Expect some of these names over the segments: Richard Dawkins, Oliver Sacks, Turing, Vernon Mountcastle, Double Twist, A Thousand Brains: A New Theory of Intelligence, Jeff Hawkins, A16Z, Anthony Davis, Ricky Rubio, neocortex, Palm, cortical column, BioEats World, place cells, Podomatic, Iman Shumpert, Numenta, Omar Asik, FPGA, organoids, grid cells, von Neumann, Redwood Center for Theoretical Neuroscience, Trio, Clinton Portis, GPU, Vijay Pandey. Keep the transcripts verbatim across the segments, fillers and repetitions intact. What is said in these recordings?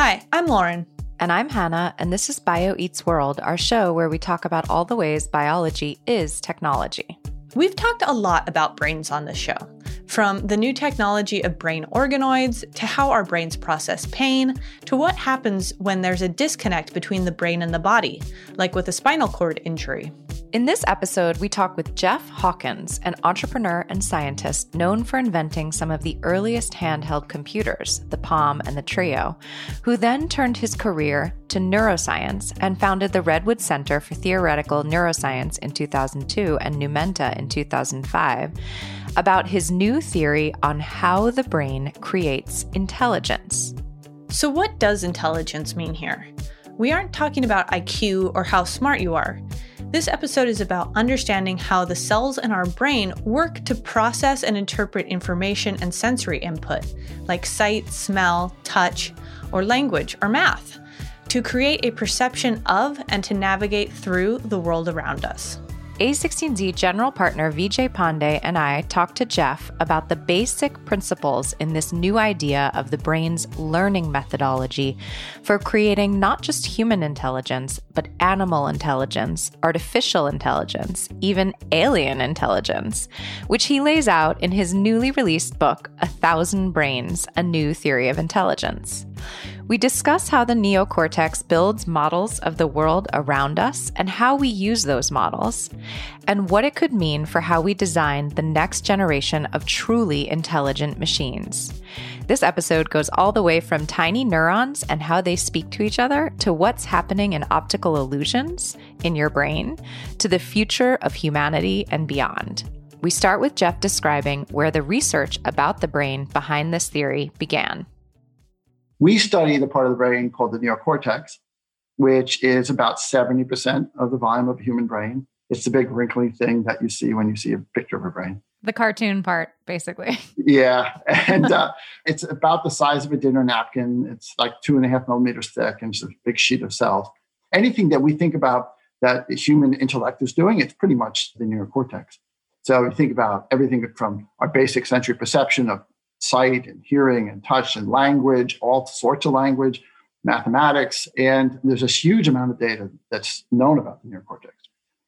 Hi, I'm Lauren. And I'm Hannah, and this is BioEats World, our show where we talk about all the ways biology is technology. We've talked a lot about brains on this show, from the new technology of brain organoids, to how our brains process pain, to what happens when there's a disconnect between the brain and the body, like with a spinal cord injury. In this episode, we talk with Jeff Hawkins, an entrepreneur and scientist known for inventing some of the earliest handheld computers, the Palm and the Trio, who then turned his career to neuroscience and founded the Redwood Center for Theoretical Neuroscience in two thousand two and Numenta in two thousand five, about his new theory on how the brain creates intelligence. So what does intelligence mean here? We aren't talking about I Q or how smart you are. This episode is about understanding how the cells in our brain work to process and interpret information and sensory input, like sight, smell, touch, or language or math, to create a perception of and to navigate through the world around us. A sixteen Z general partner Vijay Pandey and I talked to Jeff about the basic principles in this new idea of the brain's learning methodology for creating not just human intelligence, but animal intelligence, artificial intelligence, even alien intelligence, which he lays out in his newly released book, A Thousand Brains: A New Theory of Intelligence. We discuss how the neocortex builds models of the world around us and how we use those models, and what it could mean for how we design the next generation of truly intelligent machines. This episode goes all the way from tiny neurons and how they speak to each other to what's happening in optical illusions in your brain to the future of humanity and beyond. We start with Jeff describing where the research about the brain behind this theory began. We study the part of the brain called the neocortex, which is about seventy percent of the volume of a human brain. It's the big wrinkly thing that you see when you see a picture of a brain. The cartoon part, basically. Yeah. And uh, it's about the size of a dinner napkin. It's like two and a half millimeters thick, and it's a big sheet of cells. Anything that we think about that the human intellect is doing, it's pretty much the neocortex. So you think about everything from our basic sensory perception of sight and hearing and touch and language, all sorts of language, mathematics. And there's this huge amount of data that's known about the neocortex.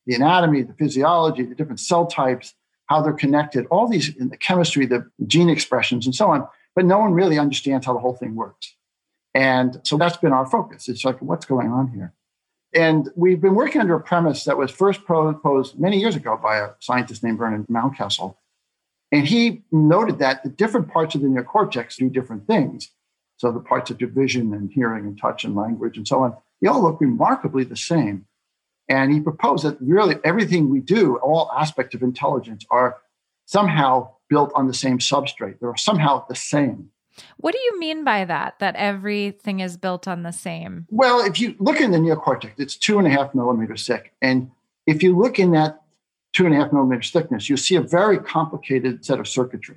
The anatomy, the physiology, the different cell types, how they're connected, all these, in the chemistry, the gene expressions and so on. But no one really understands how the whole thing works. And so that's been our focus. It's like, what's going on here? And we've been working under a premise that was first proposed many years ago by a scientist named Vernon Mountcastle. And he noted that the different parts of the neocortex do different things. So the parts that do vision and hearing and touch and language and so on, they all look remarkably the same. And he proposed that really everything we do, all aspects of intelligence, are somehow built on the same substrate. They're somehow the same. What do you mean by that, that everything is built on the same? Well, if you look in the neocortex, it's two and a half millimeters thick. And if you look in that two and a half millimeters thickness, you see a very complicated set of circuitry.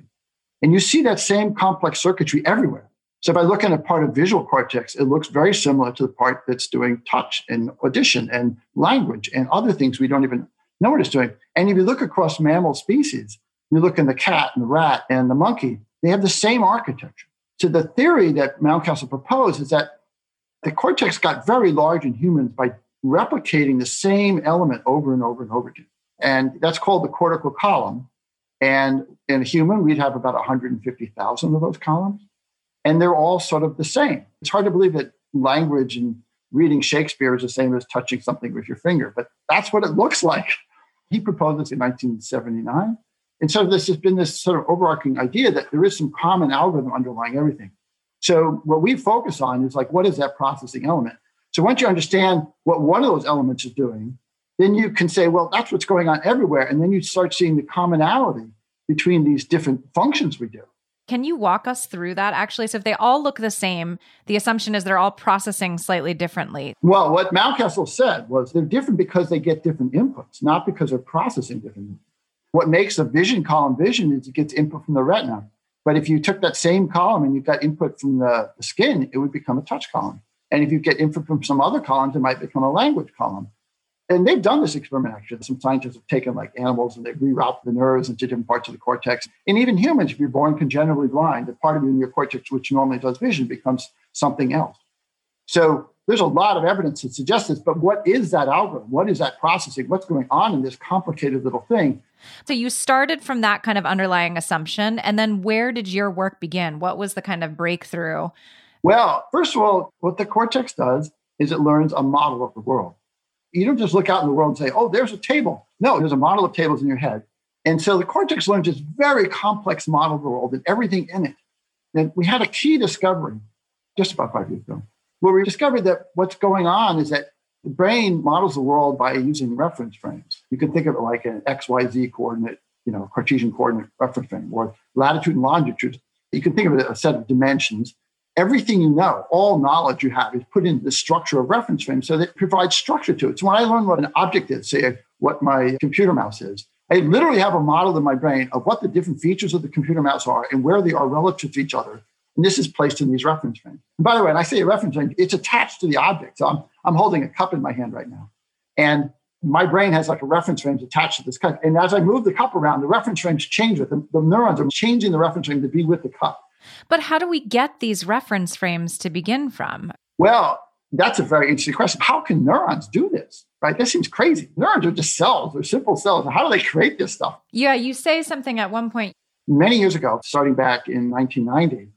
And you see that same complex circuitry everywhere. So if I look at a part of visual cortex, it looks very similar to the part that's doing touch and audition and language and other things we don't even know what it's doing. And if you look across mammal species, you look in the cat and the rat and the monkey, they have the same architecture. So the theory that Mountcastle proposed is that the cortex got very large in humans by replicating the same element over and over and over again. And that's called the cortical column. And in a human, we'd have about one hundred fifty thousand of those columns. And they're all sort of the same. It's hard to believe that language and reading Shakespeare is the same as touching something with your finger, but that's what it looks like. He proposed this in nineteen seventy-nine. And so this has been this sort of overarching idea that there is some common algorithm underlying everything. So what we focus on is like, what is that processing element? So once you understand what one of those elements is doing, then you can say, well, that's what's going on everywhere. And then you start seeing the commonality between these different functions we do. Can you walk us through that, actually? So if they all look the same, the assumption is they're all processing slightly differently. Well, what Mountcastle said was they're different because they get different inputs, not because they're processing different inputs. What makes a vision column vision is it gets input from the retina. But if you took that same column and you got input from the skin, it would become a touch column. And if you get input from some other columns, it might become a language column. And they've done this experiment, actually. Some scientists have taken like animals and they've rerouted the nerves into different parts of the cortex. And even humans, if you're born congenitally blind, the part of your neocortex, which normally does vision, becomes something else. So there's a lot of evidence that suggests this, but what is that algorithm? What is that processing? What's going on in this complicated little thing? So you started from that kind of underlying assumption, and then where did your work begin? What was the kind of breakthrough? Well, first of all, what the cortex does is it learns a model of the world. You don't just look out in the world and say, oh, there's a table. No, there's a model of tables in your head. And so the cortex learns this very complex model of the world and everything in it. And we had a key discovery just about five years ago, where we discovered that what's going on is that the brain models the world by using reference frames. You can think of it like an X Y Z coordinate, you know, Cartesian coordinate reference frame, or latitude and longitude. You can think of it as a set of dimensions. Everything you know, all knowledge you have, is put into the structure of reference frame, so that it provides structure to it. So when I learn what an object is, say what my computer mouse is, I literally have a model in my brain of what the different features of the computer mouse are and where they are relative to each other. And this is placed in these reference frames. And by the way, when I say a reference frame, it's attached to the object. So I'm, I'm holding a cup in my hand right now. And my brain has like a reference frame attached to this cup. And as I move the cup around, the reference frames change with them. The neurons are changing the reference frame to be with the cup. But how do we get these reference frames to begin from? Well, that's a very interesting question. How can neurons do this, right? That seems crazy. Neurons are just cells. They're simple cells. How do they create this stuff? Yeah, you say something at one point. Many years ago, starting back in nineteen ninety,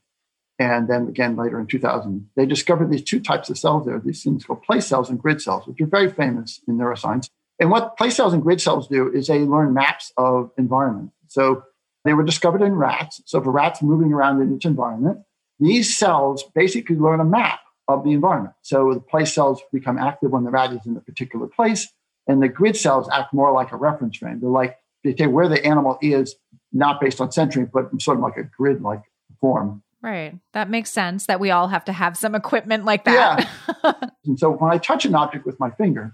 and then again later in two thousand, they discovered these two types of cells there, these things called place cells and grid cells, which are very famous in neuroscience. And what place cells and grid cells do is they learn maps of environment. So they were discovered in rats. So if a rat's moving around in its environment, these cells basically learn a map of the environment. So the place cells become active when the rat is in a particular place, and the grid cells act more like a reference frame. They're like, they take where the animal is, not based on centering, but sort of like a grid-like form. Right. That makes sense that we all have to have some equipment like that. Yeah. And so when I touch an object with my finger,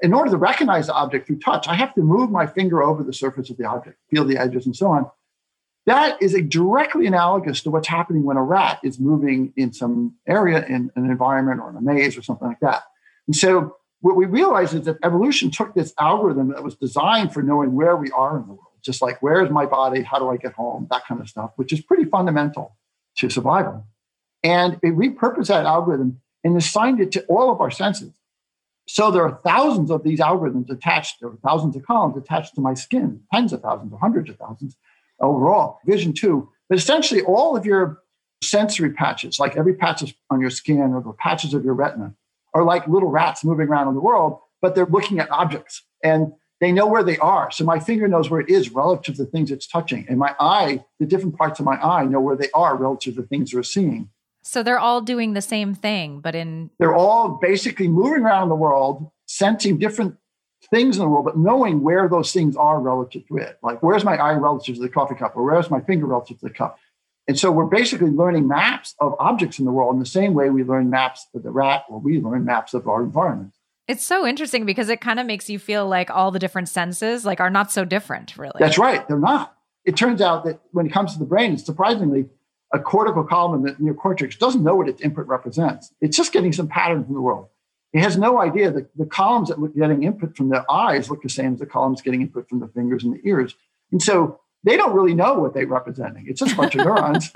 in order to recognize the object through touch, I have to move my finger over the surface of the object, feel the edges and so on. That is directly analogous to what's happening when a rat is moving in some area in an environment or in a maze or something like that. And so what we realized is that evolution took this algorithm that was designed for knowing where we are in the world, just like where is my body, how do I get home, that kind of stuff, which is pretty fundamental to survival. And it repurposed that algorithm and assigned it to all of our senses. So there are thousands of these algorithms attached, there are thousands of columns attached to my skin, tens of thousands, or hundreds of thousands overall, vision too. But essentially all of your sensory patches, like every patch on your skin or the patches of your retina, are like little rats moving around in the world, but they're looking at objects and they know where they are. So my finger knows where it is relative to the things it's touching. And my eye, the different parts of my eye know where they are relative to the things they're seeing. So they're all doing the same thing, but in... They're all basically moving around the world, sensing different things in the world, but knowing where those things are relative to it. Like, where's my eye relative to the coffee cup? Or where's my finger relative to the cup? And so we're basically learning maps of objects in the world in the same way we learn maps of the rat, or we learn maps of our environment. It's so interesting because it kind of makes you feel like all the different senses like are not so different, really. That's right. They're not. It turns out that when it comes to the brain, surprisingly, a cortical column in the neocortex doesn't know what its input represents. It's just getting some pattern from the world. It has no idea that the columns that look getting input from the eyes look the same as the columns getting input from the fingers and the ears. And so they don't really know what they're representing. It's just a bunch of neurons.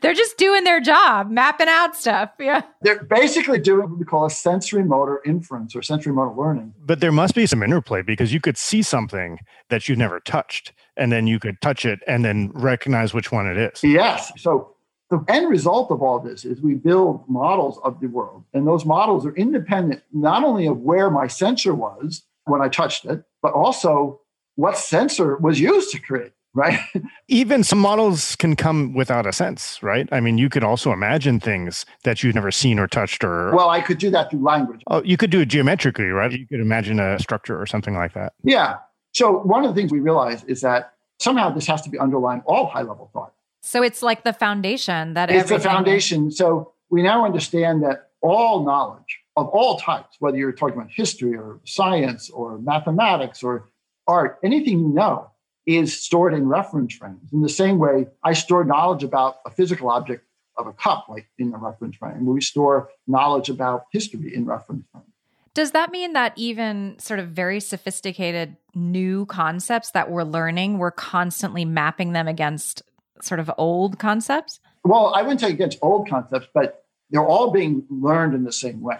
They're just doing their job, mapping out stuff. Yeah. They're basically doing what we call a sensory motor inference or sensory motor learning. But there must be some interplay because you could see something that you've never touched, and then you could touch it and then recognize which one it is. Yes. So the end result of all this is we build models of the world. And those models are independent not only of where my sensor was when I touched it, but also what sensor was used to create. Right. Even some models can come without a sense, right? I mean, you could also imagine things that you've never seen or touched or... Well, I could do that through language. Oh, you could do it geometrically, right? You could imagine a structure or something like that. Yeah. So one of the things we realize is that somehow this has to be underlying all high-level thought. So it's like the foundation that... It's the foundation. Is. So we now understand that all knowledge of all types, whether you're talking about history or science or mathematics or art, anything you know, is stored in reference frames. In the same way, I store knowledge about a physical object of a cup, like in a reference frame. We store knowledge about history in reference frames. Does that mean that even sort of very sophisticated new concepts that we're learning, we're constantly mapping them against sort of old concepts? Well, I wouldn't say against old concepts, but They're all being learned in the same way,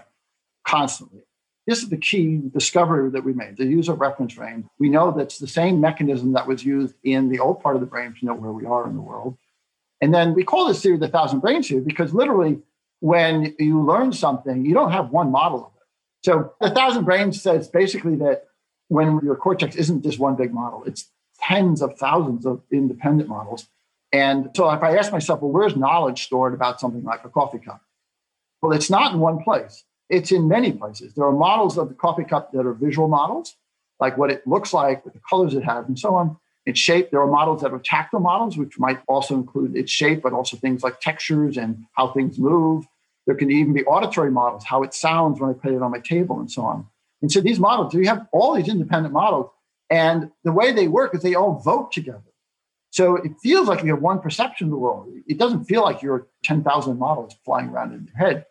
constantly. This is the key discovery that we made, the use of reference frames. We know that's the same mechanism that was used in the old part of the brain to know where we are in the world. And then we call this theory the thousand brains theory because literally when you learn something, you don't have one model of it. So the thousand brains says basically that when your cortex isn't just one big model, it's tens of thousands of independent models. And so if I ask myself, well, where's knowledge stored about something like a coffee cup? Well, it's not in one place. It's in many places. There are models of the coffee cup that are visual models, like what it looks like, with the colors it has, and so on. Its shape, there are models that are tactile models, which might also include its shape, but also things like textures and how things move. There can even be auditory models, how it sounds when I put it on my table and so on. And so these models, you have all these independent models, and the way they work is they all vote together. So it feels like you have one perception of the world. It doesn't feel like your ten thousand models flying around in your head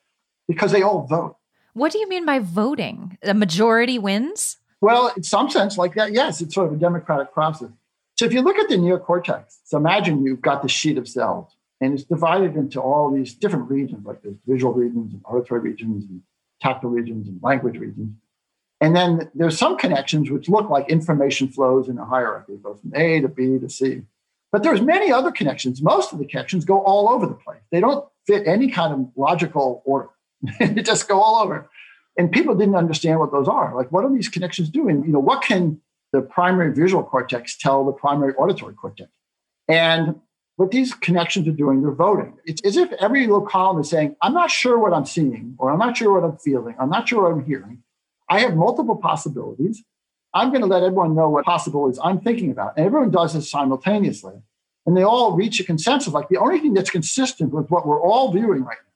because they all vote. What do you mean by voting? A majority wins? Well, in some sense like that, yes, it's sort of a democratic process. So if you look at the neocortex, so imagine you've got this sheet of cells and it's divided into all these different regions, like there's visual regions and auditory regions and tactile regions and language regions. And then there's some connections which look like information flows in a hierarchy. It goes from A to B to C. But there's many other connections. Most of the connections go all over the place. They don't fit any kind of logical order. It just go all over. And people didn't understand what those are. Like, what are these connections doing? You know, what can the primary visual cortex tell the primary auditory cortex? And what these connections are doing, they're voting. It's as if every little column is saying, I'm not sure what I'm seeing, or I'm not sure what I'm feeling. I'm not sure what I'm hearing. I have multiple possibilities. I'm going to let everyone know what possibilities I'm thinking about. And everyone does this simultaneously. And they all reach a consensus. Like, the only thing that's consistent with what we're all viewing right now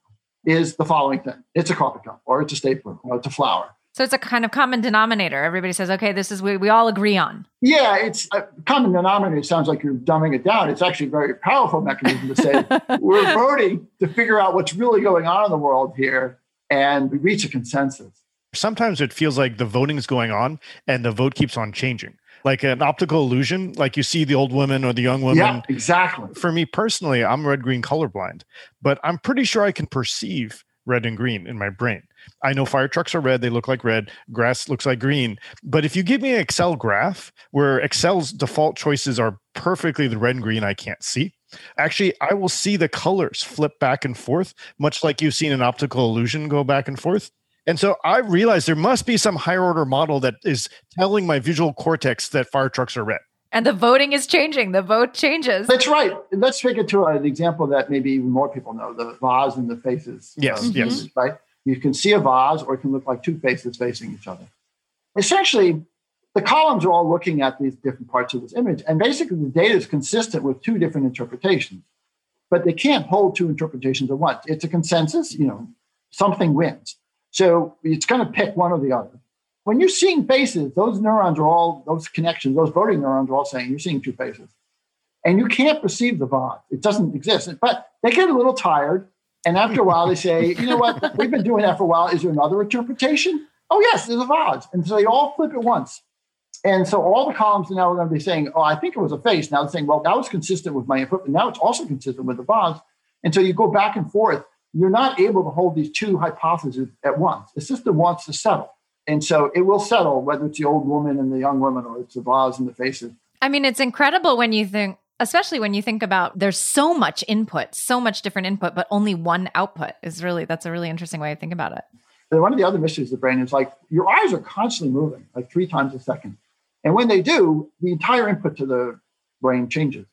is the following thing. It's a coffee cup, or it's a stapler, or it's a flower. So it's a kind of common denominator. Everybody says, okay, this is what we all agree on. Yeah, it's a common denominator. It sounds like you're dumbing it down. It's actually a very powerful mechanism to say, we're voting to figure out what's really going on in the world here, and we reach a consensus. Sometimes it feels like the voting is going on and the vote keeps on changing. Like an optical illusion, like you see the old woman or the young woman. Yeah, exactly. For me personally, I'm red-green colorblind, but I'm pretty sure I can perceive red and green in my brain. I know fire trucks are red, they look like red, grass looks like green. But if you give me an Excel graph where Excel's default choices are perfectly the red and green I can't see, actually, I will see the colors flip back and forth, much like you've seen an optical illusion go back and forth. And so I realized there must be some higher order model that is telling my visual cortex that fire trucks are red. And the voting is changing. The vote changes. That's right. Let's take it to an example that maybe even more people know, the vase and the faces. Yes, um, yes. Faces, right? You can see a vase, or it can look like two faces facing each other. Essentially, the columns are all looking at these different parts of this image. And basically, the data is consistent with two different interpretations. But they can't hold two interpretations at once. It's a consensus. You know, something wins. So it's going to pick one or the other. When you're seeing faces, those neurons are all, those connections, those voting neurons are all saying you're seeing two faces. And you can't perceive the vase. It doesn't exist. But they get a little tired. And after a while, they say, you know what? We've been doing that for a while. Is there another interpretation? Oh, yes, there's a vase. And so they all flip at once. And so all the columns are now going to be saying, oh, I think it was a face. Now they're saying, well, that was consistent with my input. But now it's also consistent with the vase. And so you go back and forth. You're not able to hold these two hypotheses at once. The system wants to settle. And so it will settle, whether it's the old woman and the young woman, or it's the vase and the faces. I mean, it's incredible when you think, especially when you think about there's so much input, so much different input, but only one output is really, that's a really interesting way to think about it. And one of the other mysteries of the brain is like, your eyes are constantly moving, like three times a second. And when they do, the entire input to the brain changes.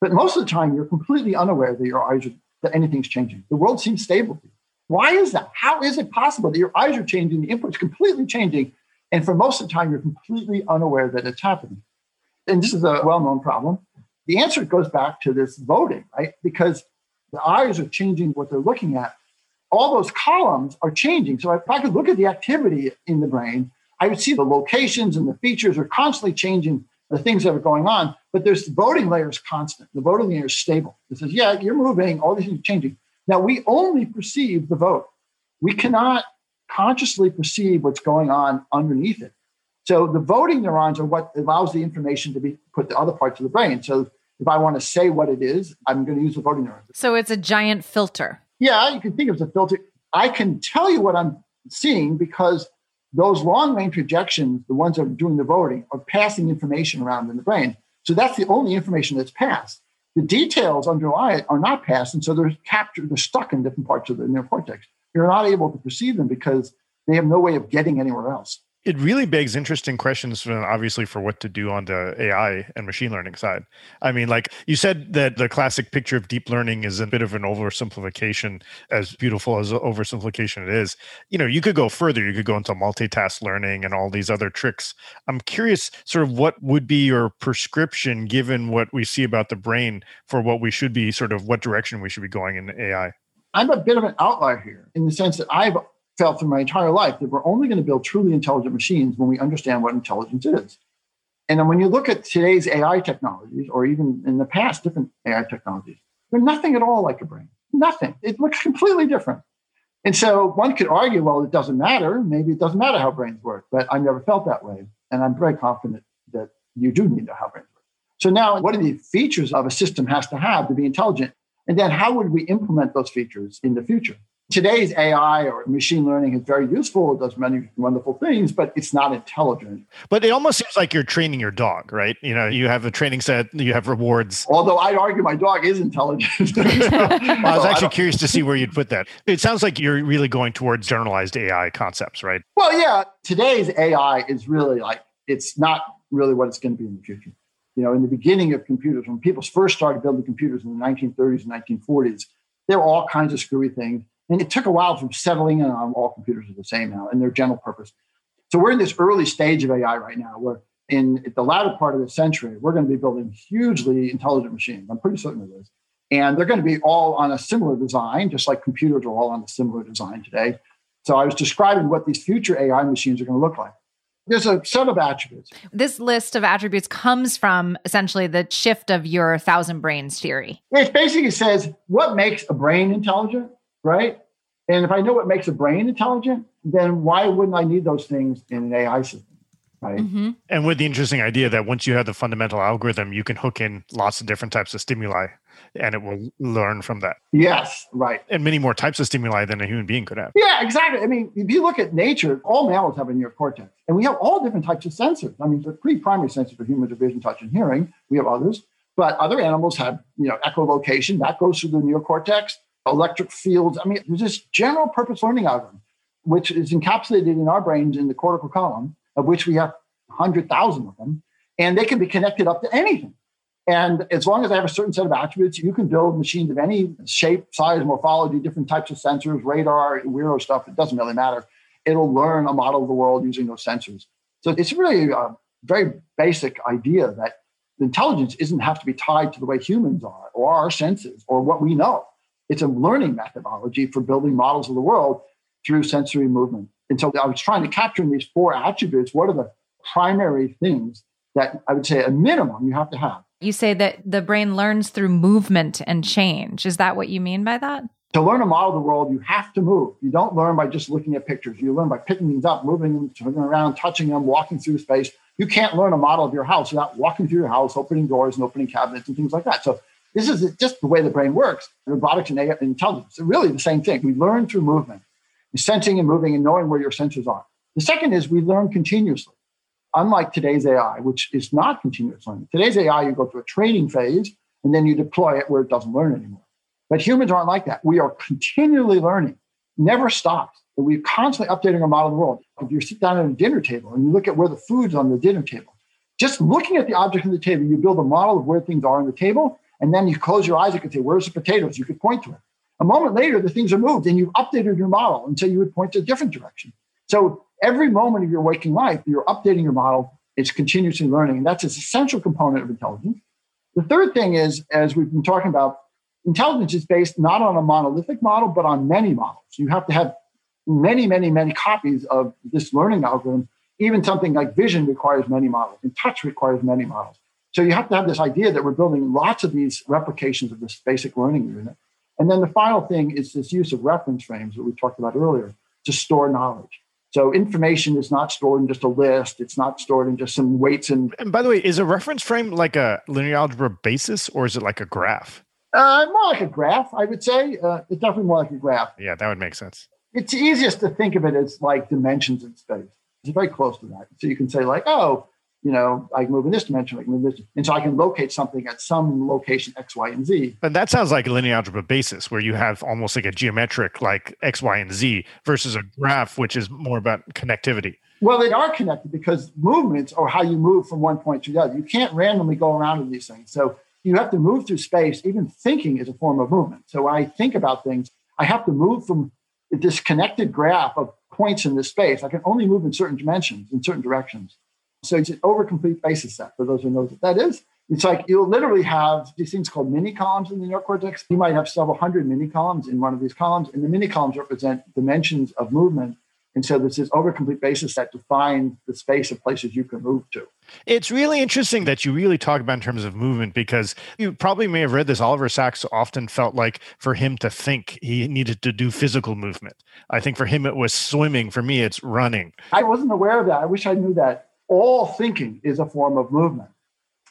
But most of the time, you're completely unaware that your eyes are that anything's changing. The world seems stable to you. Why is that? How is it possible that your eyes are changing, the input's completely changing, and for most of the time, you're completely unaware that it's happening? And this is a well-known problem. The answer goes back to this voting, right? Because the eyes are changing what they're looking at. All those columns are changing. So if I could look at the activity in the brain, I would see the locations and the features are constantly changing, the things that are going on, but there's the voting layer is constant. The voting layer is stable. It says, yeah, you're moving, all these things are changing. Now, we only perceive the vote. We cannot consciously perceive what's going on underneath it. So the voting neurons are what allows the information to be put to other parts of the brain. So if I want to say what it is, I'm going to use the voting neurons. So it's a giant filter. Yeah, you can think of it as a filter. I can tell you what I'm seeing because those long-range projections, the ones that are doing the voting, are passing information around in the brain. So that's the only information that's passed. The details underlying it are not passed, and so they're captured, they're stuck in different parts of the neocortex. You're not able to perceive them because they have no way of getting anywhere else. It really begs interesting questions, obviously, for what to do on the A I and machine learning side. I mean, like you said that the classic picture of deep learning is a bit of an oversimplification, as beautiful as oversimplification it is. You know, you could go further. You could go into multitask learning and all these other tricks. I'm curious sort of what would be your prescription, given what we see about the brain, for what we should be sort of what direction we should be going in A I? I'm a bit of an outlier here in the sense that I've felt through my entire life that we're only going to build truly intelligent machines when we understand what intelligence is. And then when you look at today's A I technologies, or even in the past, different A I technologies, they're nothing at all like a brain. Nothing. It looks completely different. And so one could argue, well, it doesn't matter. Maybe it doesn't matter how brains work, but I never felt that way. And I'm very confident that you do need to know how brains work. So now what are the features of a system has to have to be intelligent? And then how would we implement those features in the future? Today's A I or machine learning is very useful. It does many wonderful things, but it's not intelligent. But it almost seems like you're training your dog, right? You know, you have a training set, you have rewards. Although I'd argue my dog is intelligent. so, I was actually I curious to see where you'd put that. It sounds like you're really going towards generalized A I concepts, right? Well, yeah. Today's A I is really like, it's not really what it's going to be in the future. You know, in the beginning of computers, when people first started building computers in the nineteen thirties and nineteen forties, there were all kinds of screwy things. And it took a while from settling in on all computers are the same now and their general purpose. So we're in this early stage of A I right now, where in the latter part of the century, we're going to be building hugely intelligent machines. I'm pretty certain of this. And they're going to be all on a similar design, just like computers are all on a similar design today. So I was describing what these future A I machines are going to look like. There's a set of attributes. This list of attributes comes from essentially the shift of your thousand brains theory. It basically says, what makes a brain intelligent? Right? And if I know what makes a brain intelligent, then why wouldn't I need those things in an A I system? Right. Mm-hmm. And with the interesting idea that once you have the fundamental algorithm, you can hook in lots of different types of stimuli and it will learn from that. Yes. Right. And many more types of stimuli than a human being could have. Yeah, exactly. I mean, if you look at nature, all mammals have a neocortex and we have all different types of sensors. I mean, the three primary sensors are human vision, touch, and hearing. We have others, but other animals have, you know, echolocation that goes through the neocortex. Electric fields. I mean, there's this general purpose learning algorithm, which is encapsulated in our brains in the cortical column, of which we have one hundred thousand of them, and they can be connected up to anything. And as long as I have a certain set of attributes, you can build machines of any shape, size, morphology, different types of sensors, radar, weirdo stuff. It doesn't really matter. It'll learn a model of the world using those sensors. So it's really a very basic idea that intelligence doesn't have to be tied to the way humans are or our senses or what we know. It's a learning methodology for building models of the world through sensory movement. And so I was trying to capture in these four attributes, what are the primary things that I would say a minimum you have to have? You say that the brain learns through movement and change. Is that what you mean by that? To learn a model of the world, you have to move. You don't learn by just looking at pictures. You learn by picking things up, moving them, turning around, touching them, walking through space. You can't learn a model of your house without walking through your house, opening doors and opening cabinets and things like that. So this is just the way the brain works. Robotics and A I and intelligence are really the same thing. We learn through movement, sensing and moving and knowing where your sensors are. The second is we learn continuously, unlike today's A I, which is not continuous learning. Today's A I, you go through a training phase, and then you deploy it where it doesn't learn anymore. But humans aren't like that. We are continually learning, never stops. We're constantly updating our model of the world. If you sit down at a dinner table and you look at where the food's on the dinner table, just looking at the object on the table, you build a model of where things are on the table. And then you close your eyes, you could say, where's the potatoes? You could point to it. A moment later, the things are moved and you've updated your model until you would point to a different direction. So every moment of your waking life, you're updating your model. It's continuously learning. And that's an essential component of intelligence. The third thing is, as we've been talking about, intelligence is based not on a monolithic model, but on many models. You have to have many, many, many copies of this learning algorithm. Even something like vision requires many models and touch requires many models. So you have to have this idea that we're building lots of these replications of this basic learning unit. And then the final thing is this use of reference frames that we talked about earlier to store knowledge. So information is not stored in just a list. It's not stored in just some weights. And, and by the way, is a reference frame like a linear algebra basis or is it like a graph? Uh, more like a graph, I would say. Uh, it's definitely more like a graph. Yeah, that would make sense. It's easiest to think of it as like dimensions in space. It's very close to that. So you can say like, oh, you know, I can move in this dimension, I can move this. And so I can locate something at some location, X, Y, and Z. And that sounds like a linear algebra basis where you have almost like a geometric, like X, Y, and Z versus a graph, which is more about connectivity. Well, they are connected because movements are how you move from one point to the other. You can't randomly go around in these things. So you have to move through space. Even thinking is a form of movement. So when I think about things, I have to move from this connected graph of points in this space. I can only move in certain dimensions, in certain directions. So it's an overcomplete basis set for those who know what that is. It's like you'll literally have these things called mini columns in the neocortex. You might have several hundred mini columns in one of these columns, and the mini columns represent dimensions of movement. And so this is overcomplete basis that defines the space of places you can move to. It's really interesting that you really talk about in terms of movement, because you probably may have read this. Oliver Sacks often felt like for him to think, he needed to do physical movement. I think for him, it was swimming. For me, it's running. I wasn't aware of that. I wish I knew that. All thinking is a form of movement.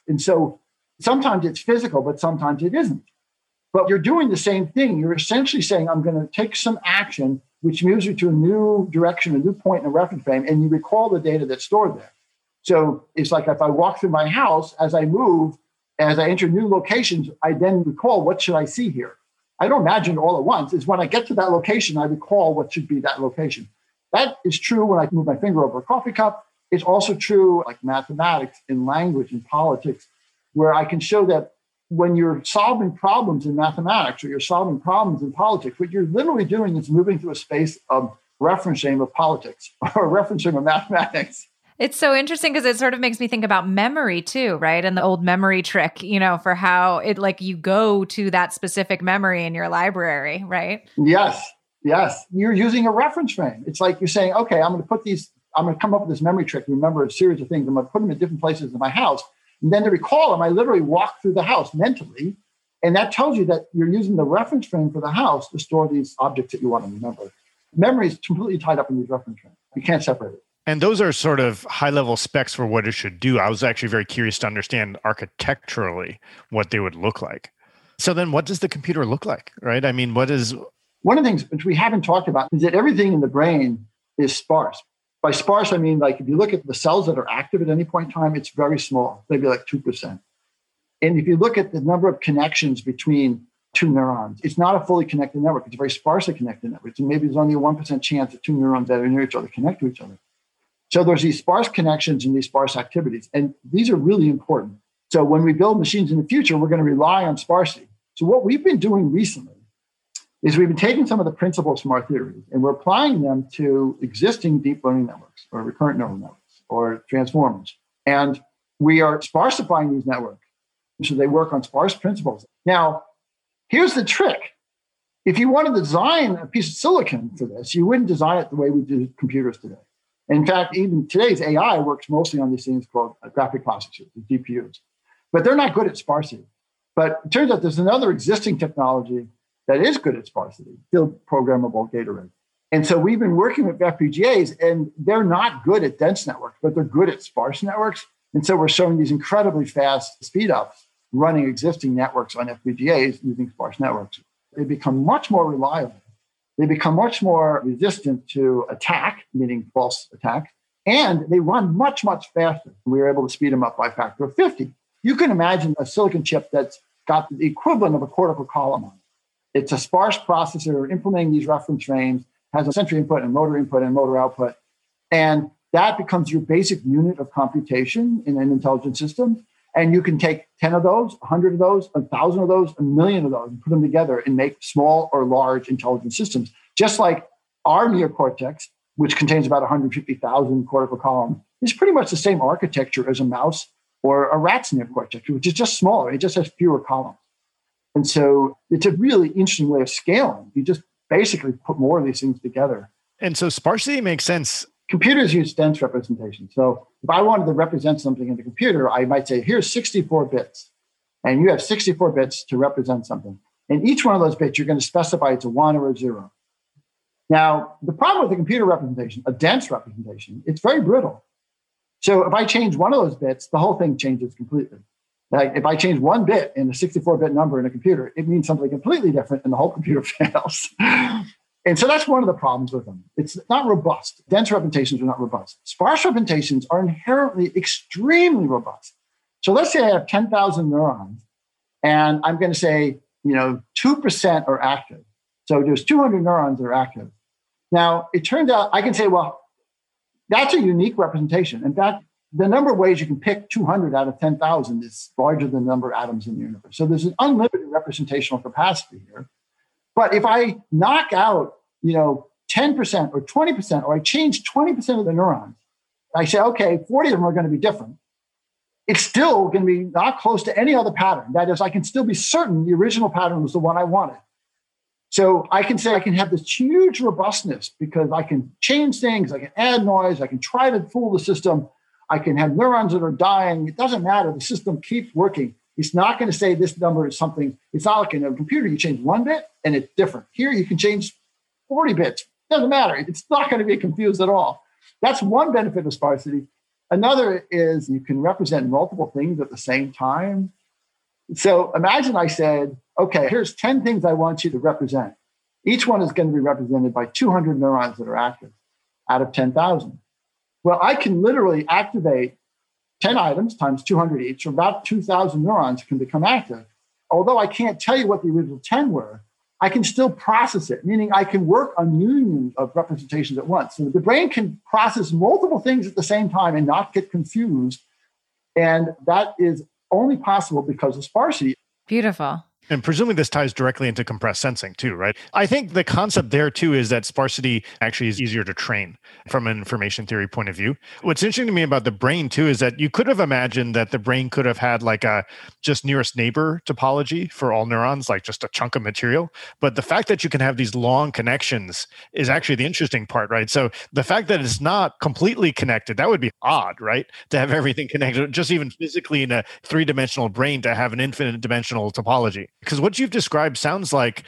And so sometimes it's physical, but sometimes it isn't. But you're doing the same thing. You're essentially saying, I'm going to take some action, which moves you to a new direction, a new point in a reference frame, and you recall the data that's stored there. So it's like if I walk through my house, as I move, as I enter new locations, I then recall, what should I see here? I don't imagine all at once. It's when I get to that location, I recall what should be that location. That is true when I move my finger over a coffee cup. It's also true, like mathematics and language and politics, where I can show that when you're solving problems in mathematics or you're solving problems in politics, what you're literally doing is moving through a space of reference frame of politics or reference frame of mathematics. It's so interesting because it sort of makes me think about memory too, right? And the old memory trick, you know, for how it like you go to that specific memory in your library, right? Yes, yes. You're using a reference frame. It's like you're saying, okay, I'm going to put these, I'm going to come up with this memory trick, remember a series of things. I'm going to put them in different places in my house. And then to recall them, I literally walk through the house mentally. And that tells you that you're using the reference frame for the house to store these objects that you want to remember. Memory is completely tied up in these reference frames. You can't separate it. And those are sort of high-level specs for what it should do. I was actually very curious to understand architecturally what they would look like. So then what does the computer look like, right? I mean, what is... One of the things which we haven't talked about is that everything in the brain is sparse. By sparse, I mean, like, if you look at the cells that are active at any point in time, it's very small, maybe like two percent. And if you look at the number of connections between two neurons, it's not a fully connected network. It's a very sparsely connected network. So maybe there's only a one percent chance that two neurons that are near each other connect to each other. So there's these sparse connections and these sparse activities. And these are really important. So when we build machines in the future, we're going to rely on sparsity. So what we've been doing recently is we've been taking some of the principles from our theories and we're applying them to existing deep learning networks or recurrent neural networks or transformers. And we are sparsifying these networks. So they work on sparse principles. Now, here's the trick. If you wanted to design a piece of silicon for this, you wouldn't design it the way we do computers today. In fact, even today's A I works mostly on these things called graphic processors, the G P Us. But they're not good at sparsity. But it turns out there's another existing technology that is good at sparsity, field programmable gate array. And so we've been working with F P G As, and they're not good at dense networks, but they're good at sparse networks. And so we're showing these incredibly fast speed ups running existing networks on F P G As using sparse networks. They become much more reliable. They become much more resistant to attack, meaning false attack, and they run much, much faster. We were able to speed them up by a factor of fifty. You can imagine a silicon chip that's got the equivalent of a cortical column on it. It's a sparse processor implementing these reference frames, has a sensory input and motor input and motor output. And that becomes your basic unit of computation in an intelligent system. And you can take ten of those, one hundred of those, one thousand of those, a million of those, and put them together and make small or large intelligent systems. Just like our neocortex, which contains about one hundred fifty thousand cortical columns, is pretty much the same architecture as a mouse or a rat's neocortex, which is just smaller. It just has fewer columns. And so it's a really interesting way of scaling. You just basically put more of these things together. And so sparsity makes sense. Computers use dense representation. So if I wanted to represent something in the computer, I might say, here's sixty-four bits. And you have sixty-four bits to represent something. And each one of those bits, you're going to specify it's a one or a zero. Now, the problem with the computer representation, a dense representation, it's very brittle. So if I change one of those bits, the whole thing changes completely. Like if I change one bit in a sixty-four bit number in a computer, it means something completely different and the whole computer fails. And so that's one of the problems with them. It's not robust. Dense representations are not robust. Sparse representations are inherently extremely robust. So let's say I have ten thousand neurons, and I'm going to say, you know, two percent are active. So there's two hundred neurons that are active. Now, it turns out I can say, well, that's a unique representation. In fact, the number of ways you can pick two hundred out of ten thousand is larger than the number of atoms in the universe. So there's an unlimited representational capacity here. But if I knock out, you know, ten percent or twenty percent, or I change twenty percent of the neurons, I say, okay, forty of them are going to be different. It's still going to be not close to any other pattern. That is, I can still be certain the original pattern was the one I wanted. So I can say I can have this huge robustness because I can change things, I can add noise, I can try to fool the system, I can have neurons that are dying. It doesn't matter. The system keeps working. It's not going to say this number is something. It's not like in a computer, you change one bit and it's different. Here you can change forty bits. It doesn't matter. It's not going to be confused at all. That's one benefit of sparsity. Another is you can represent multiple things at the same time. So imagine I said, okay, here's ten things I want you to represent. Each one is going to be represented by two hundred neurons that are active out of ten thousand. Well, I can literally activate ten items times two hundred each, or about two thousand neurons can become active. Although I can't tell you what the original ten were, I can still process it, meaning I can work on union of representations at once. So the brain can process multiple things at the same time and not get confused. And that is only possible because of sparsity. Beautiful. And presumably this ties directly into compressed sensing too, right? I think the concept there too is that sparsity actually is easier to train from an information theory point of view. What's interesting to me about the brain too is that you could have imagined that the brain could have had like a just nearest neighbor topology for all neurons, like just a chunk of material. But the fact that you can have these long connections is actually the interesting part, right? So the fact that it's not completely connected, that would be odd, right? To have everything connected, just even physically in a three-dimensional brain to have an infinite dimensional topology. Because what you've described sounds like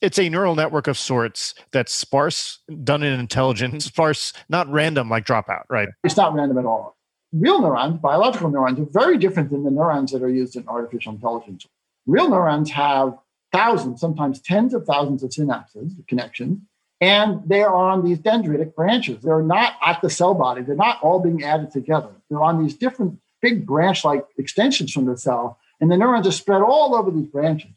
it's a neural network of sorts that's sparse, done in intelligence, sparse, not random like dropout, right? It's not random at all. Real neurons, biological neurons, are very different than the neurons that are used in artificial intelligence. Real neurons have thousands, sometimes tens of thousands of synapses, connections, and they are on these dendritic branches. They're not at the cell body. They're not all being added together. They're on these different big branch-like extensions from the cell. And the neurons are spread all over these branches.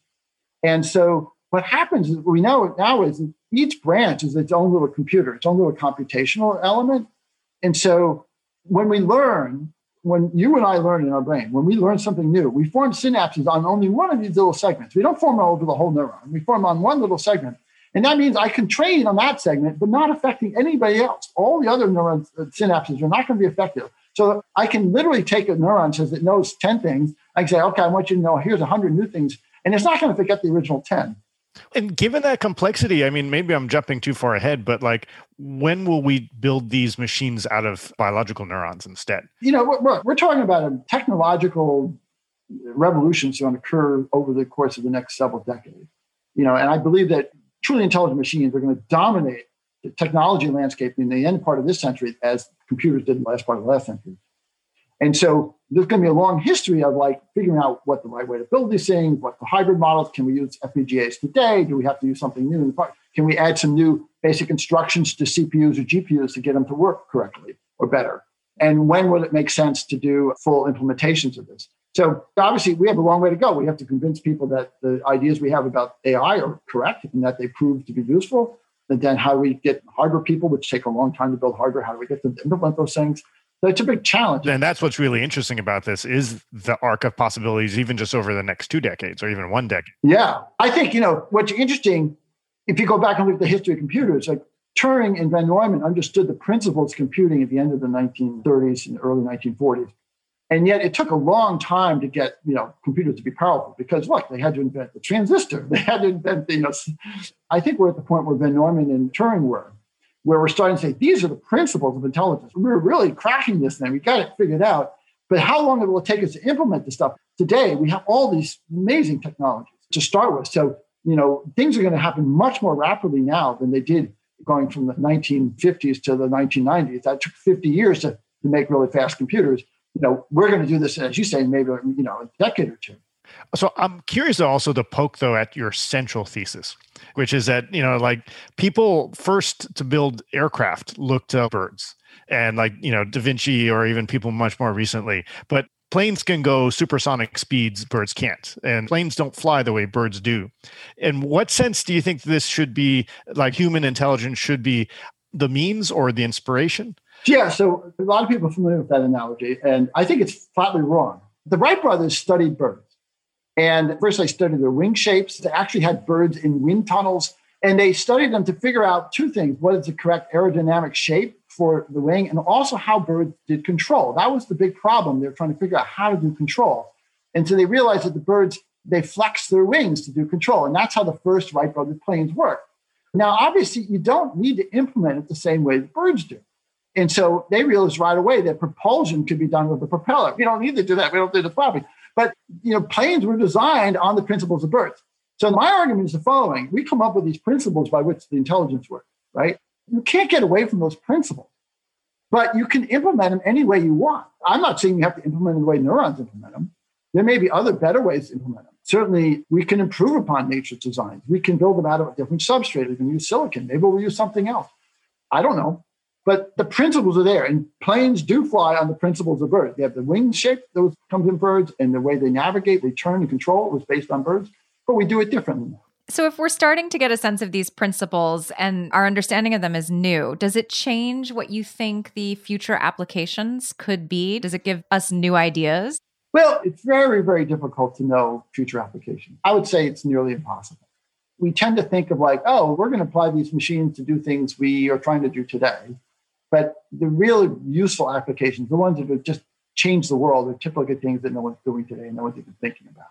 And so what happens is we know now is each branch is its own little computer, its own little computational element. And so when we learn, when you and I learn in our brain, when we learn something new, we form synapses on only one of these little segments. We don't form all over the whole neuron. We form on one little segment. And that means I can train on that segment, but not affecting anybody else. All the other neurons, synapses are not going to be affected. So I can literally take a neuron says it knows ten things. I can say, okay, I want you to know here's one hundred new things. And it's not going to forget the original ten. And given that complexity, I mean, maybe I'm jumping too far ahead, but like, when will we build these machines out of biological neurons instead? You know, we're, we're talking about a technological revolution that's going to occur over the course of the next several decades. You know, and I believe that truly intelligent machines are going to dominate the technology landscape in the end part of this century as computers did in the last part of the last century. And so there's going to be a long history of like figuring out what the right way to build these things, what the hybrid models, can we use F P G As today? Do we have to use something new in the part? Can we add some new basic instructions to C P Us or G P Us to get them to work correctly or better? And when will it make sense to do full implementations of this? So obviously we have a long way to go. We have to convince people that the ideas we have about A I are correct and that they prove to be useful. And then how do we get hardware people, which take a long time to build hardware, how do we get them to implement those things? So it's a big challenge. And that's what's really interesting about this is the arc of possibilities, even just over the next two decades or even one decade. Yeah. I think, you know, what's interesting, if you go back and look at the history of computers, like Turing and von Neumann understood the principles of computing at the end of the nineteen thirties and early nineteen forties. And yet it took a long time to get, you know, computers to be powerful because, look, they had to invent the transistor. They had to invent the, you know, I think we're at the point where von Neumann and Turing were, where we're starting to say, these are the principles of intelligence. We're really cracking this thing. We got it figured out. But how long will it take us to implement this stuff? Today, we have all these amazing technologies to start with. So, you know, things are going to happen much more rapidly now than they did going from the nineteen fifties to the nineteen nineties. That took fifty years to, to make really fast computers. You know, we're going to do this, as you say, maybe, you know, a decade or two. So I'm curious also to poke, though, at your central thesis, which is that, you know, like people first to build aircraft looked to birds and like, you know, Da Vinci or even people much more recently. But planes can go supersonic speeds, birds can't. And planes don't fly the way birds do. In what sense do you think this should be, like human intelligence should be the means or the inspiration? Yeah, so a lot of people are familiar with that analogy, and I think it's flatly wrong. The Wright brothers studied birds. And first they studied their wing shapes. They actually had birds in wind tunnels, and they studied them to figure out two things: what is the correct aerodynamic shape for the wing, and also how birds did control. That was the big problem. They were trying to figure out how to do control. And so they realized that the birds, they flex their wings to do control. And that's how the first Wright brothers planes work. Now, obviously, you don't need to implement it the same way the birds do. And so they realized right away that propulsion could be done with the propeller. We don't need to do that. We don't do the properly. But, you know, planes were designed on the principles of birds. So my argument is the following. We come up with these principles by which the intelligence works, right? You can't get away from those principles, but you can implement them any way you want. I'm not saying you have to implement them the way neurons implement them. There may be other better ways to implement them. Certainly, we can improve upon nature's designs. We can build them out of a different substrate. We can use silicon. Maybe we'll use something else. I don't know. But the principles are there, and planes do fly on the principles of birds. They have the wing shape that comes in birds, and the way they navigate, they turn and control was based on birds, but we do it differently. So if we're starting to get a sense of these principles and our understanding of them is new, does it change what you think the future applications could be? Does it give us new ideas? Well, it's very, very difficult to know future applications. I would say it's nearly impossible. We tend to think of like, oh, we're going to apply these machines to do things we are trying to do today. But the really useful applications, the ones that would just change the world, are typically things that no one's doing today and no one's even thinking about.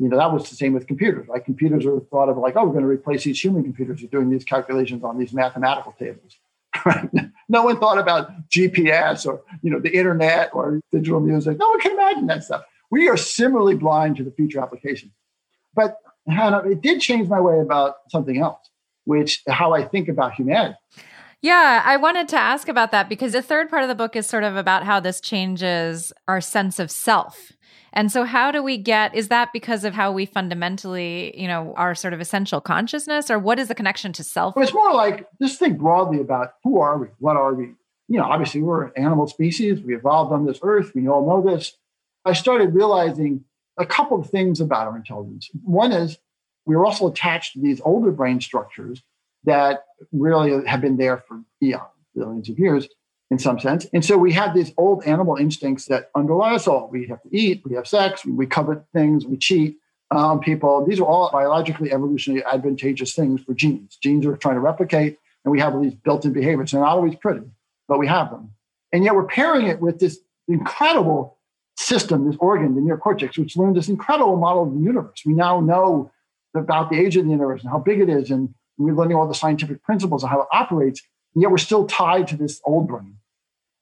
You know, that was the same with computers. Like computers are thought of like, oh, we're going to replace these human computers who are doing these calculations on these mathematical tables. Right? No one thought about G P S or, you know, the internet or digital music. No one can imagine that stuff. We are similarly blind to the future applications. But Hannah, it did change my way about something else, which how I think about humanity. Yeah, I wanted to ask about that because the third part of the book is sort of about how this changes our sense of self. And so how do we get, is that because of how we fundamentally, you know, our sort of essential consciousness, or what is the connection to self? Well, it's more like just think broadly about who are we? What are we? You know, obviously we're an animal species. We evolved on this earth. We all know this. I started realizing a couple of things about our intelligence. One is we're also attached to these older brain structures that really have been there for eons, billions of years in some sense. And so we have these old animal instincts that underlie us all. We have to eat, we have sex, we covet things, we cheat on um, people. These are all biologically, evolutionarily advantageous things for genes. Genes are trying to replicate, and we have all these built-in behaviors. They're not always pretty, but we have them. And yet we're pairing it with this incredible system, this organ, the neocortex, which learned this incredible model of the universe. We now know about the age of the universe and how big it is, and we're learning all the scientific principles of how it operates, and yet we're still tied to this old brain.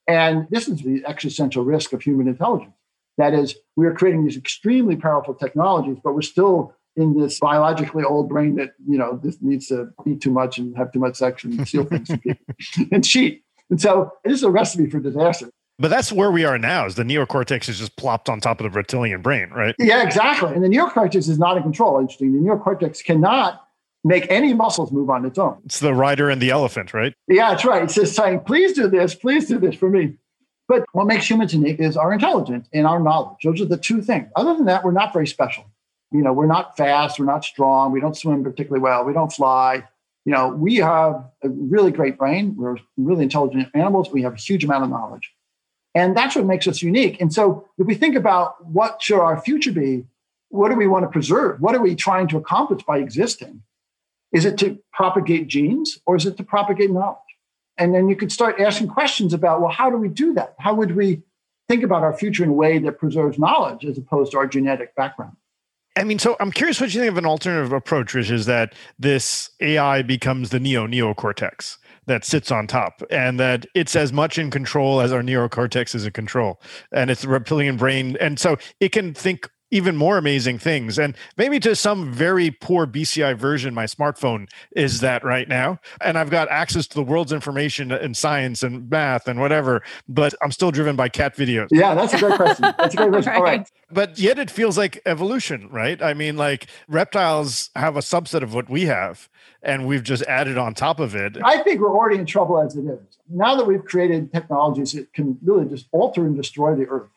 And this is the existential risk of human intelligence. That is, we are creating these extremely powerful technologies, but we're still in this biologically old brain that, you know, this needs to eat too much and have too much sex and steal things from people and cheat. And so this is a recipe for disaster. But that's where we are now, is the neocortex is just plopped on top of the reptilian brain, right? Yeah, exactly. And the neocortex is not in control. Interesting. The neocortex cannot make any muscles move on its own. It's the rider and the elephant, right? Yeah, that's right. It's just saying, please do this, please do this for me. But what makes humans unique is our intelligence and our knowledge. Those are the two things. Other than that, we're not very special. You know, we're not fast, we're not strong, we don't swim particularly well, we don't fly. You know, we have a really great brain, we're really intelligent animals, we have a huge amount of knowledge. And that's what makes us unique. And so if we think about what should our future be, what do we want to preserve? What are we trying to accomplish by existing? Is it to propagate genes, or is it to propagate knowledge? And then you could start asking questions about, well, how do we do that? How would we think about our future in a way that preserves knowledge as opposed to our genetic background? I mean, so I'm curious what you think of an alternative approach, which is that this A I becomes the neo-neocortex that sits on top, and that it's as much in control as our neocortex is in control, and it's the reptilian brain. And so it can think even more amazing things. And maybe to some very poor B C I version, my smartphone is that right now. And I've got access to the world's information in science and math and whatever, but I'm still driven by cat videos. Yeah, that's a great question. That's a great question. Right. All right. But yet it feels like evolution, right? I mean, like reptiles have a subset of what we have, and we've just added on top of it. I think we're already in trouble as it is. Now that we've created technologies that can really just alter and destroy the earth,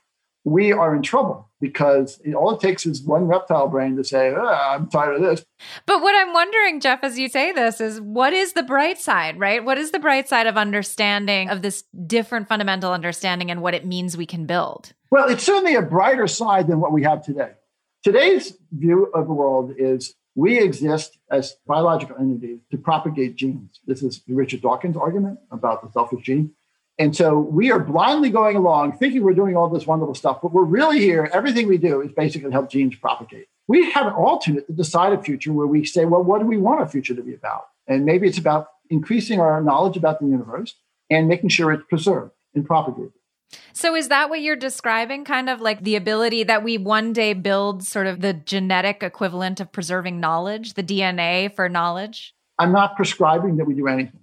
we are in trouble, because all it takes is one reptile brain to say, oh, I'm tired of this. But what I'm wondering, Jeff, as you say this, is what is the bright side, right? What is the bright side of understanding, of this different fundamental understanding, and what it means we can build? Well, it's certainly a brighter side than what we have today. Today's view of the world is we exist as biological entities to propagate genes. This is Richard Dawkins' argument about the selfish gene. And so we are blindly going along thinking we're doing all this wonderful stuff, but we're really here. Everything we do is basically to help genes propagate. We have an alternate to decide a future where we say, well, what do we want our future to be about? And maybe it's about increasing our knowledge about the universe and making sure it's preserved and propagated. So is that what you're describing, kind of like the ability that we one day build sort of the genetic equivalent of preserving knowledge, the D N A for knowledge? I'm not prescribing that we do anything.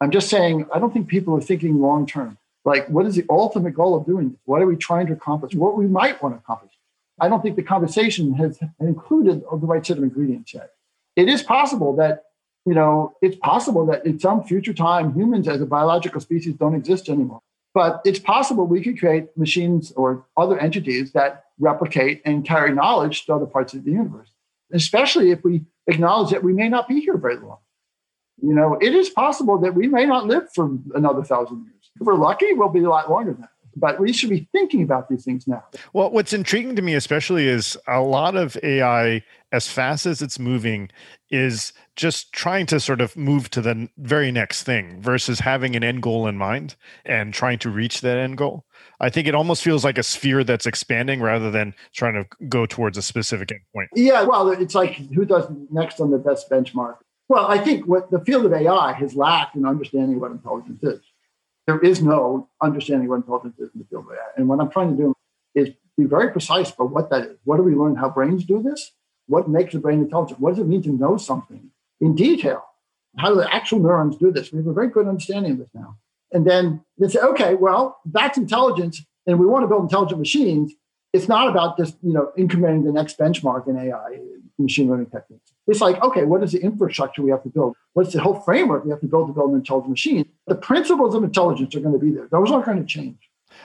I'm just saying, I don't think people are thinking long-term. Like, what is the ultimate goal of doing this? What are we trying to accomplish? What we might want to accomplish? I don't think the conversation has included the right set of ingredients yet. It is possible that, you know, it's possible that in some future time, humans as a biological species don't exist anymore. But it's possible we could create machines or other entities that replicate and carry knowledge to other parts of the universe, especially if we acknowledge that we may not be here very long. You know, it is possible that we may not live for another thousand years. If we're lucky, we'll be a lot longer than that. But we should be thinking about these things now. Well, what's intriguing to me especially is a lot of A I, as fast as it's moving, is just trying to sort of move to the very next thing versus having an end goal in mind and trying to reach that end goal. I think it almost feels like a sphere that's expanding rather than trying to go towards a specific end point. Yeah, well, it's like who does next on the best benchmark. Well, I think what the field of A I has lacked in understanding what intelligence is. There is no understanding what intelligence is in the field of A I. And what I'm trying to do is be very precise about what that is. What do we learn? How brains do this? What makes the brain intelligent? What does it mean to know something in detail? How do the actual neurons do this? We have a very good understanding of this now. And then they say, okay, well, that's intelligence, and we want to build intelligent machines. It's not about just, you know, incrementing the next benchmark in A I, machine learning techniques. It's like, okay, what is the infrastructure we have to build? What's the whole framework we have to build to build an intelligent machine? The principles of intelligence are going to be there. Those aren't going to change.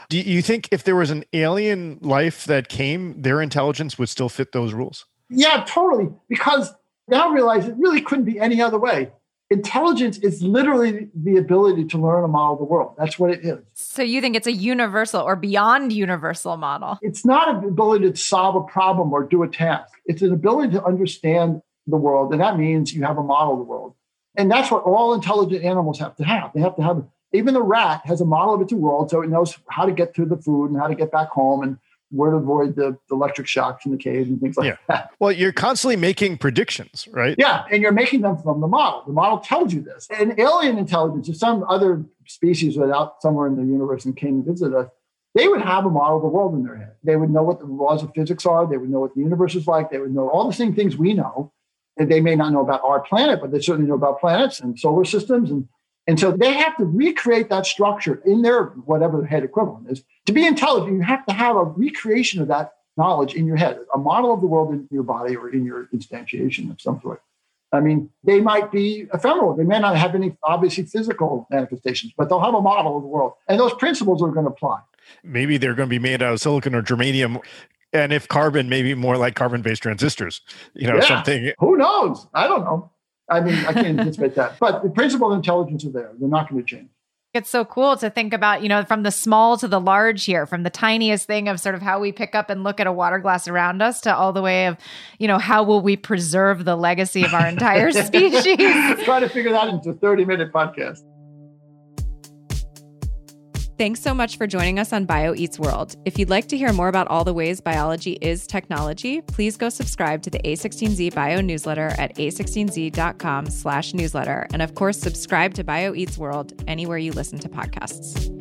Do you think if there was an alien life that came, their intelligence would still fit those rules? Yeah, totally. Because now I realize it really couldn't be any other way. Intelligence is literally the ability to learn a model of the world. That's what it is. So you think it's a universal or beyond universal model? It's not an ability to solve a problem or do a task. It's an ability to understand the world. And that means you have a model of the world. And that's what all intelligent animals have to have. They have to have, even the rat has a model of its world. So it knows how to get to the food and how to get back home and where to avoid the, the electric shocks in the cave and things like yeah. that. Well, you're constantly making predictions, right? Yeah, and you're making them from the model. The model tells you this. And alien intelligence, if some other species was out somewhere in the universe and came to visit us, they would have a model of the world in their head. They would know what the laws of physics are. They would know what the universe is like. They would know all the same things we know. And they may not know about our planet, but they certainly know about planets and solar systems. And, and so they have to recreate that structure in their whatever the head equivalent is. To be intelligent, you have to have a recreation of that knowledge in your head, a model of the world in your body or in your instantiation of some sort. I mean, they might be ephemeral. They may not have any obviously physical manifestations, but they'll have a model of the world. And those principles are going to apply. Maybe they're going to be made out of silicon or germanium. And if carbon, maybe more like carbon-based transistors, you know, yeah. something. Who knows? I don't know. I mean, I can't anticipate that. But the principles of intelligence are there. They're not going to change. It's so cool to think about, you know, from the small to the large here, from the tiniest thing of sort of how we pick up and look at a water glass around us to all the way of, you know, how will we preserve the legacy of our entire species? Try to figure that into a thirty-minute podcast. Thanks so much for joining us on BioEats World. If you'd like to hear more about all the ways biology is technology, please go subscribe to the A sixteen Z Bio newsletter at a sixteen z dot com slash newsletter. And of course, subscribe to BioEats World anywhere you listen to podcasts.